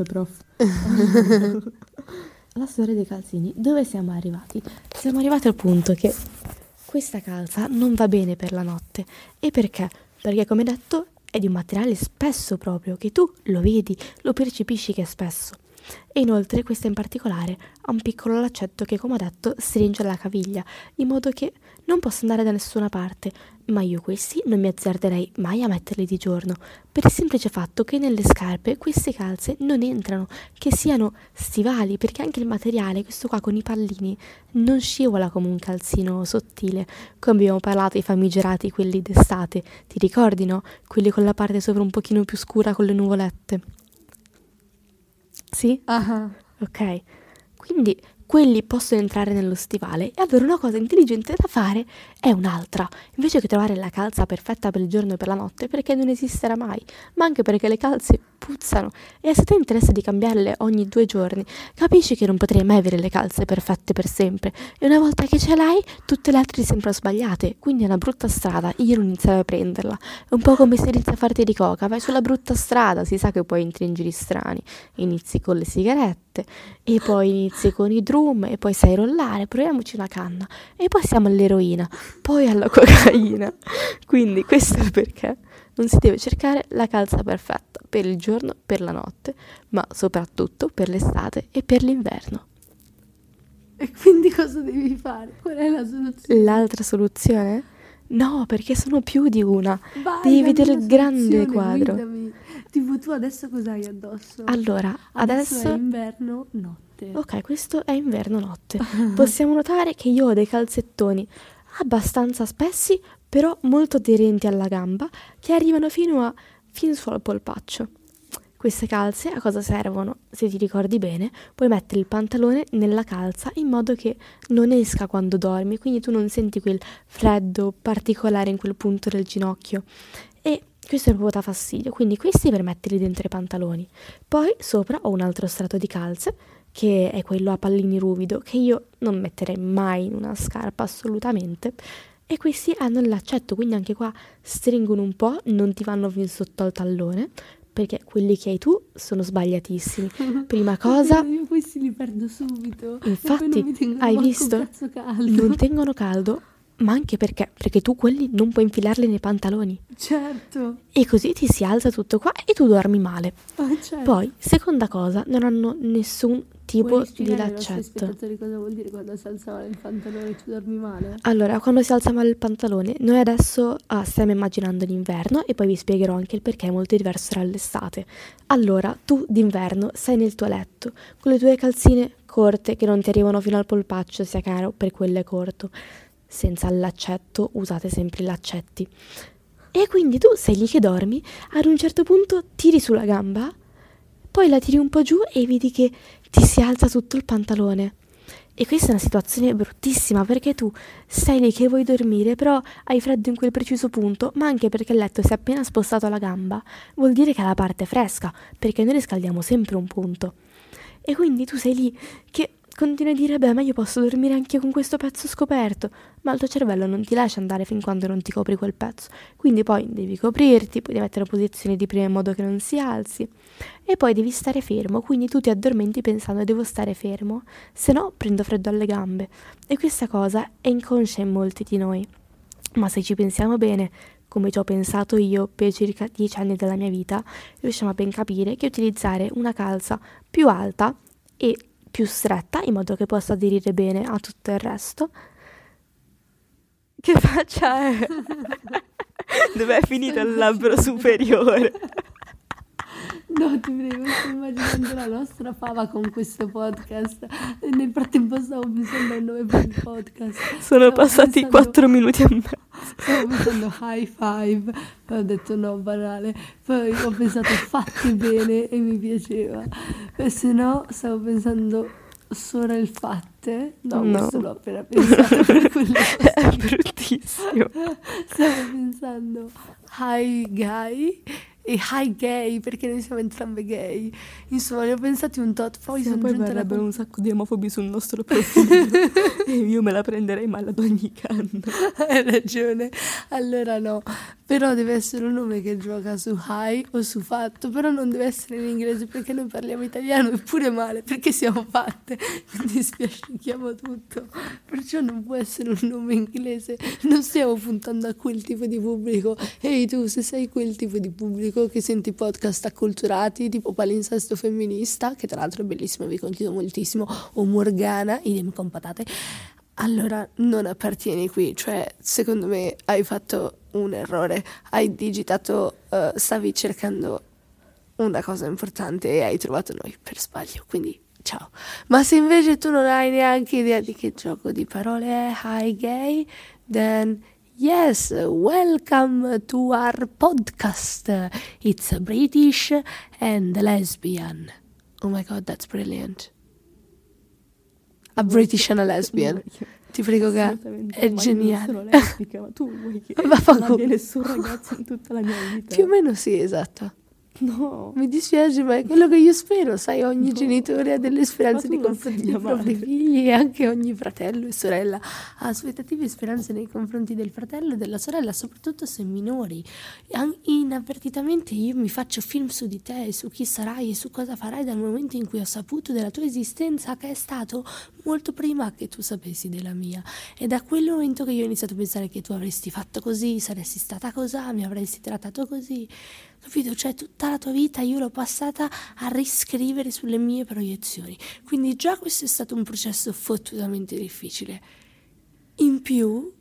serve, prof. La storia dei calzini. Dove siamo arrivati? Siamo arrivati al punto che questa calza non va bene per la notte. E perché? Perché, come detto, è di un materiale spesso proprio, che tu lo vedi, lo percepisci che è spesso. E inoltre questa in particolare ha un piccolo laccetto che, come ho detto, stringe alla caviglia, in modo che non possa andare da nessuna parte, ma io questi non mi azzarderei mai a metterli di giorno, per il semplice fatto che nelle scarpe queste calze non entrano, che siano stivali, perché anche il materiale, questo qua con i pallini, non scivola come un calzino sottile, come abbiamo parlato i famigerati, quelli d'estate, ti ricordi, no? Quelli con la parte sopra un pochino più scura con le nuvolette. Sì? Uh-huh. Ok, quindi quelli possono entrare nello stivale, e allora una cosa intelligente da fare è un'altra, invece che trovare la calza perfetta per il giorno e per la notte, perché non esisterà mai, ma anche perché le calze puzzano, e se ti interessa di cambiarle ogni 2 giorni, capisci che non potrei mai avere le calze perfette per sempre, e una volta che ce l'hai, tutte le altre ti sembrano sbagliate, quindi è una brutta strada, io non iniziavo a prenderla, è un po' come se inizi a farti di coca, vai sulla brutta strada, si sa che poi entri in giri strani, inizi con le sigarette, e poi inizi con i drum, e poi sai rollare, proviamoci una canna, e poi siamo all'eroina, poi alla cocaina, quindi questo è perché non si deve cercare la calza perfetta per il giorno, per la notte, ma soprattutto per l'estate e per l'inverno. E quindi cosa devi fare? Qual è la soluzione? L'altra soluzione? No, perché sono più di una. Vai, devi vedere il grande quadro. Guidami. Tipo, tu adesso cosa hai addosso? Allora, adesso è inverno notte. Ok, questo è inverno notte. Possiamo notare che io ho dei calzettoni abbastanza spessi, però molto aderenti alla gamba, che arrivano fino sul polpaccio. Queste calze a cosa servono? Se ti ricordi bene, puoi mettere il pantalone nella calza in modo che non esca quando dormi, quindi tu non senti quel freddo particolare in quel punto del ginocchio. E questo è proprio da fastidio, quindi questi per metterli dentro i pantaloni. Poi sopra ho un altro strato di calze, che è quello a pallini ruvido, che io non metterei mai in una scarpa assolutamente. E questi hanno il laccetto, quindi anche qua stringono un po', non ti vanno fin sotto al tallone, perché quelli che hai tu sono sbagliatissimi. Prima cosa... Io questi li perdo subito. Infatti, hai visto? Non tengono caldo, ma anche perché tu quelli non puoi infilarli nei pantaloni. Certo. E così ti si alza tutto qua e tu dormi male. Certo. Poi, seconda cosa, non hanno nessun tipo di laccetto. Cosa vuol dire quando si alza male il pantalone, ci dormi male? Allora, quando si alza male il pantalone, noi adesso stiamo immaginando l'inverno, e poi vi spiegherò anche il perché è molto diverso dall'estate. Allora, tu d'inverno sei nel tuo letto con le tue calzine corte che non ti arrivano fino al polpaccio, sia caro per quelle corto, senza il laccetto, usate sempre i laccetti. E quindi tu sei lì che dormi, ad un certo punto tiri sulla gamba, poi la tiri un po' giù e vedi che ti si alza tutto il pantalone. E questa è una situazione bruttissima, perché tu sei lì che vuoi dormire, però hai freddo in quel preciso punto, ma anche perché il letto si è appena spostato alla gamba, vuol dire che è la parte fresca, perché noi riscaldiamo sempre un punto. E quindi tu sei lì che continui a dire, beh, ma io posso dormire anche con questo pezzo scoperto, ma il tuo cervello non ti lascia andare fin quando non ti copri quel pezzo, quindi poi devi coprirti, poi devi mettere la posizione di prima in modo che non si alzi, e poi devi stare fermo, quindi tu ti addormenti pensando, devo stare fermo, se no prendo freddo alle gambe. E questa cosa è inconscia in molti di noi, ma se ci pensiamo bene, come ci ho pensato io per circa 10 anni della mia vita, riusciamo a ben capire che utilizzare una calza più alta e più stretta, in modo che possa aderire bene a tutto il resto. Che faccia è? Dov'è finito il labbro superiore? No, ti prego, sto immaginando la nostra fava con questo podcast. E nel frattempo stavo pensando al nome per il podcast. Sono passati 4 minuti e mezzo. Stavo pensando high five, poi ho detto no, banale. Poi ho pensato fatti bene e mi piaceva. E se no stavo pensando sorelle fatte. No. Questo l'ho appena pensato. Per quello è bruttissimo. Stavo pensando high guy. e hi gay, perché noi siamo entrambe gay. Insomma, ne ho pensati un tot, poi sì, sono poi giunta verrebbero un sacco di omofobi sul nostro profilo e io me la prenderei male ad ogni canna. Hai ragione, allora no, però deve essere un nome che gioca su high o su fatto, però non deve essere in inglese perché noi parliamo italiano, eppure male, perché siamo fatte, mi dispiace, chiamo tutto, perciò non può essere un nome inglese, non stiamo puntando a quel tipo di pubblico. Ehi tu, se sei quel tipo di pubblico che senti podcast acculturati tipo Palinsesto Femminista, che tra l'altro è bellissimo, vi consiglio moltissimo, o Morgana, idem con patate, allora non appartieni qui, cioè secondo me hai fatto un errore, hai digitato, stavi cercando una cosa importante e hai trovato noi per sbaglio, quindi ciao. Ma se invece tu non hai neanche idea di che gioco di parole è hi gay, then yes, welcome to our podcast, it's a British and lesbian. Oh my god, that's brilliant. A British and a lesbian. Ti prego che è geniale. Sono lesbica, ma tu vuoi che non abbia nessun ragazzo in tutta la mia vita? Più o meno sì, esatto. No. Mi dispiace, ma è quello che io spero, sai, ogni genitore ha delle speranze di confronti dei propri figli e anche ogni fratello e sorella ha aspettative e speranze nei confronti del fratello e della sorella, soprattutto se minori. Inavvertitamente io mi faccio film su di te e su chi sarai e su cosa farai dal momento in cui ho saputo della tua esistenza, che è stato molto prima che tu sapessi della mia. E da quel momento che io ho iniziato a pensare che tu avresti fatto così, saresti stata così, mi avresti trattato così. Capito? Cioè tutta la tua vita io l'ho passata a riscrivere sulle mie proiezioni, quindi già questo è stato un processo fottutamente difficile. In più,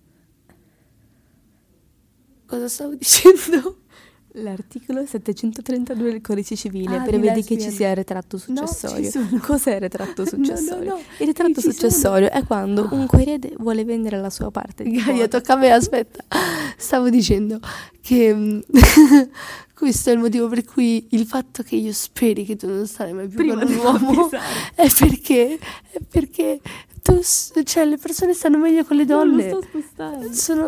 cosa stavo dicendo? L'articolo 732 del codice civile prevede che ci sia retratto successorio. No, cos'è il retratto successorio? No. Il retratto successorio è quando un querede vuole vendere la sua parte. Gaia, tocca a me, aspetta. Stavo dicendo che questo è il motivo per cui il fatto che io speri che tu non sarai mai più prima con un uomo è perché tu, cioè, le persone stanno meglio con le donne,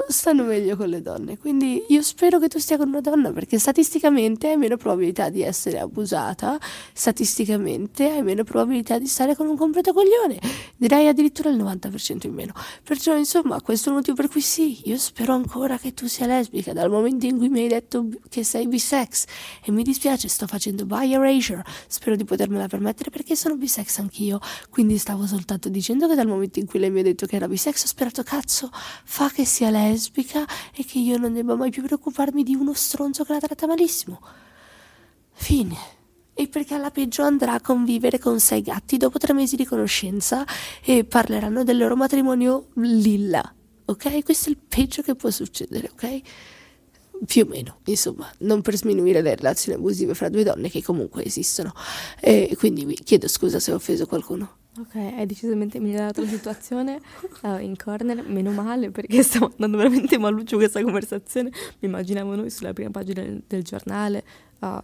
stanno meglio con le donne, quindi io spero che tu stia con una donna, perché statisticamente hai meno probabilità di essere abusata, statisticamente hai meno probabilità di stare con un completo coglione, direi addirittura il 90% in meno, perciò insomma questo è il motivo per cui sì, io spero ancora che tu sia lesbica dal momento in cui mi hai detto che sei bisex, e mi dispiace, sto facendo bi erasure, spero di potermela permettere perché sono bisex anch'io, quindi stavo soltanto dicendo che dal momento in cui lei mi ha detto che era bisex ho sperato, cazzo, fa che sia lesbica e che io non debba mai più preoccuparmi di uno stronzo che la tratta malissimo, fine. E perché alla peggio andrà a convivere con 6 gatti dopo 3 mesi di conoscenza e parleranno del loro matrimonio lilla, ok? Questo è il peggio che può succedere, ok? Più o meno, insomma, non per sminuire le relazioni abusive fra due donne che comunque esistono, e quindi vi chiedo scusa se ho offeso qualcuno. Ok, hai decisamente migliorato la situazione in corner, meno male, perché stavo andando veramente maluccio questa conversazione. Mi immaginavo noi sulla prima pagina del giornale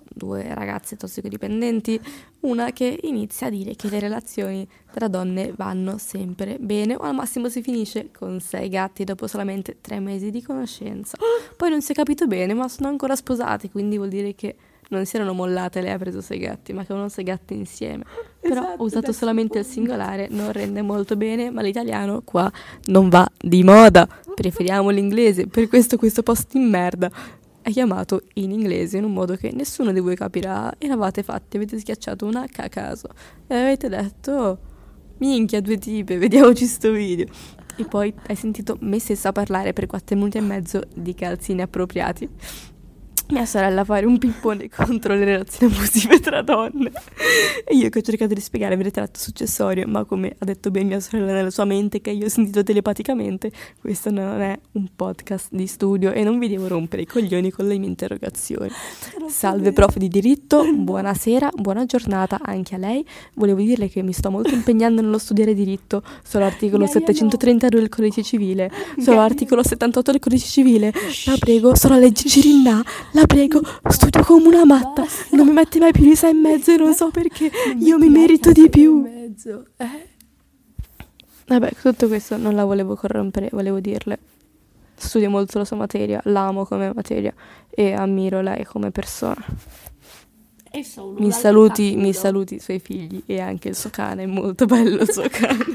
2 ragazze tossicodipendenti, una che inizia a dire che le relazioni tra donne vanno sempre bene o al massimo si finisce con 6 gatti dopo solamente 3 mesi di conoscenza. Poi non si è capito bene, ma sono ancora sposate, quindi vuol dire che non si erano mollate, lei ha preso 6 gatti, ma che avevano 6 gatti insieme. Però esatto, ho usato solamente il singolare, non rende molto bene, ma l'italiano qua non va di moda. Preferiamo l'inglese, per questo post in merda è chiamato in inglese in un modo che nessuno di voi capirà. Eravate fatti, avete schiacciato un H a caso e avete detto minchia, 2 tipe, vediamoci sto video. E poi hai sentito me stessa parlare per 4 minuti e mezzo di calzi inappropriati, mia sorella fare un pippone contro le relazioni abusive tra donne e io che ho cercato di spiegare il retratto successorio, ma come ha detto bene mia sorella nella sua mente, che io ho sentito telepaticamente, questo non è un podcast di studio e non vi devo rompere i coglioni con le mie interrogazioni. Salve prof di diritto, buonasera, buona giornata anche a lei, volevo dirle che mi sto molto impegnando nello studiare diritto, solo l'articolo 732 del codice civile, solo l'articolo 78 del codice civile, la prego, solo la legge Girindà, la prego, studio come una matta, non mi metti mai più di 6 e mezzo e non so perché, io mi merito di più. Vabbè, tutto questo non la volevo corrompere, volevo dirle studio molto la sua materia, l'amo come materia e ammiro lei come persona. E solo mi saluti i suoi figli e anche il suo cane, è molto bello il suo cane.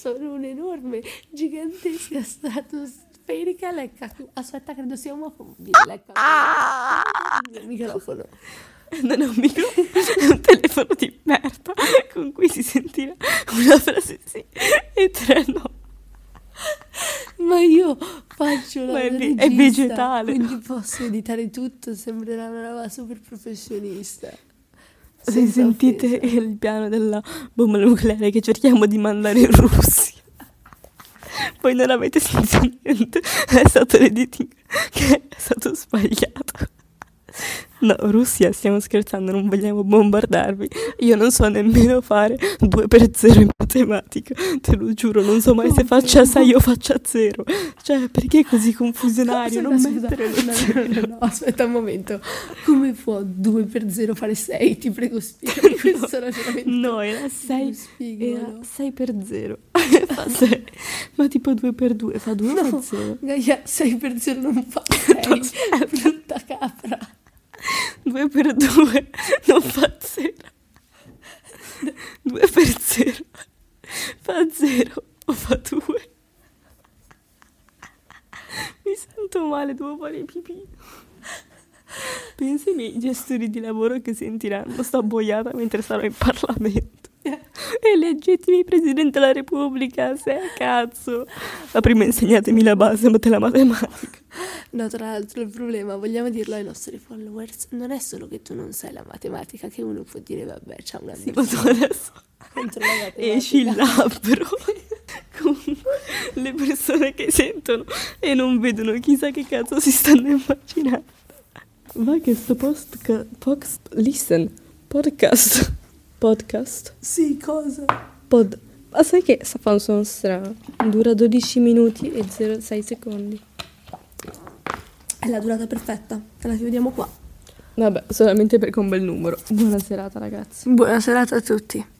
Sono un'enorme, gigantesca stratosferica lecca. Aspetta, credo sia omofobia. Lecca. Il microfono. Non è un microfono, è un telefono di merda con cui si sentirà una frase sì e tre no. Ma io faccio la regista, è vegetale, quindi posso editare tutto, sembrerà una roba super professionista. Se sentite offesa. Il piano della bomba nucleare che cerchiamo di mandare in Russia, voi non avete sentito niente, è stato l'editing che è stato sbagliato. No, Russia, stiamo scherzando, non vogliamo bombardarvi. Io non so nemmeno fare 2x0 in matematica, te lo giuro, non so mai se faccia 6 o faccia 0. Cioè, perché è così confusionario? Non mettere lo 0. No, aspetta un momento. Come può 2x0 fare 6? Ti prego, spiegami questo ragionamento. No, era 6, era 6x0 fa 6. Ma tipo 2x2 fa 2x0. Gaia, 6x0 non fa 6. Brutta capra. 2x2 non fa 0. 2x0 fa 0 o fa 2. Mi sento male, devo fare pipì. Pensa ai miei gestori di lavoro che sentiranno sta boiata mentre sarò in Parlamento. Eleggetemi Presidente della Repubblica, se a cazzo. Ma prima insegnatemi la base della matematica. No, tra l'altro il problema, vogliamo dirlo ai nostri followers, non è solo che tu non sai la matematica, che uno può dire vabbè, c'ha una adesso esci il labbro con le persone che sentono e non vedono, chissà che cazzo si stanno immaginando. Ma che sto podcast? Sì, cosa? Ma sai che sta pausa strana? Dura 12 minuti e 0,6 secondi. È la durata perfetta, la chiudiamo qua. Vabbè, solamente perché è un bel numero. Buona serata, ragazzi. Buona serata a tutti.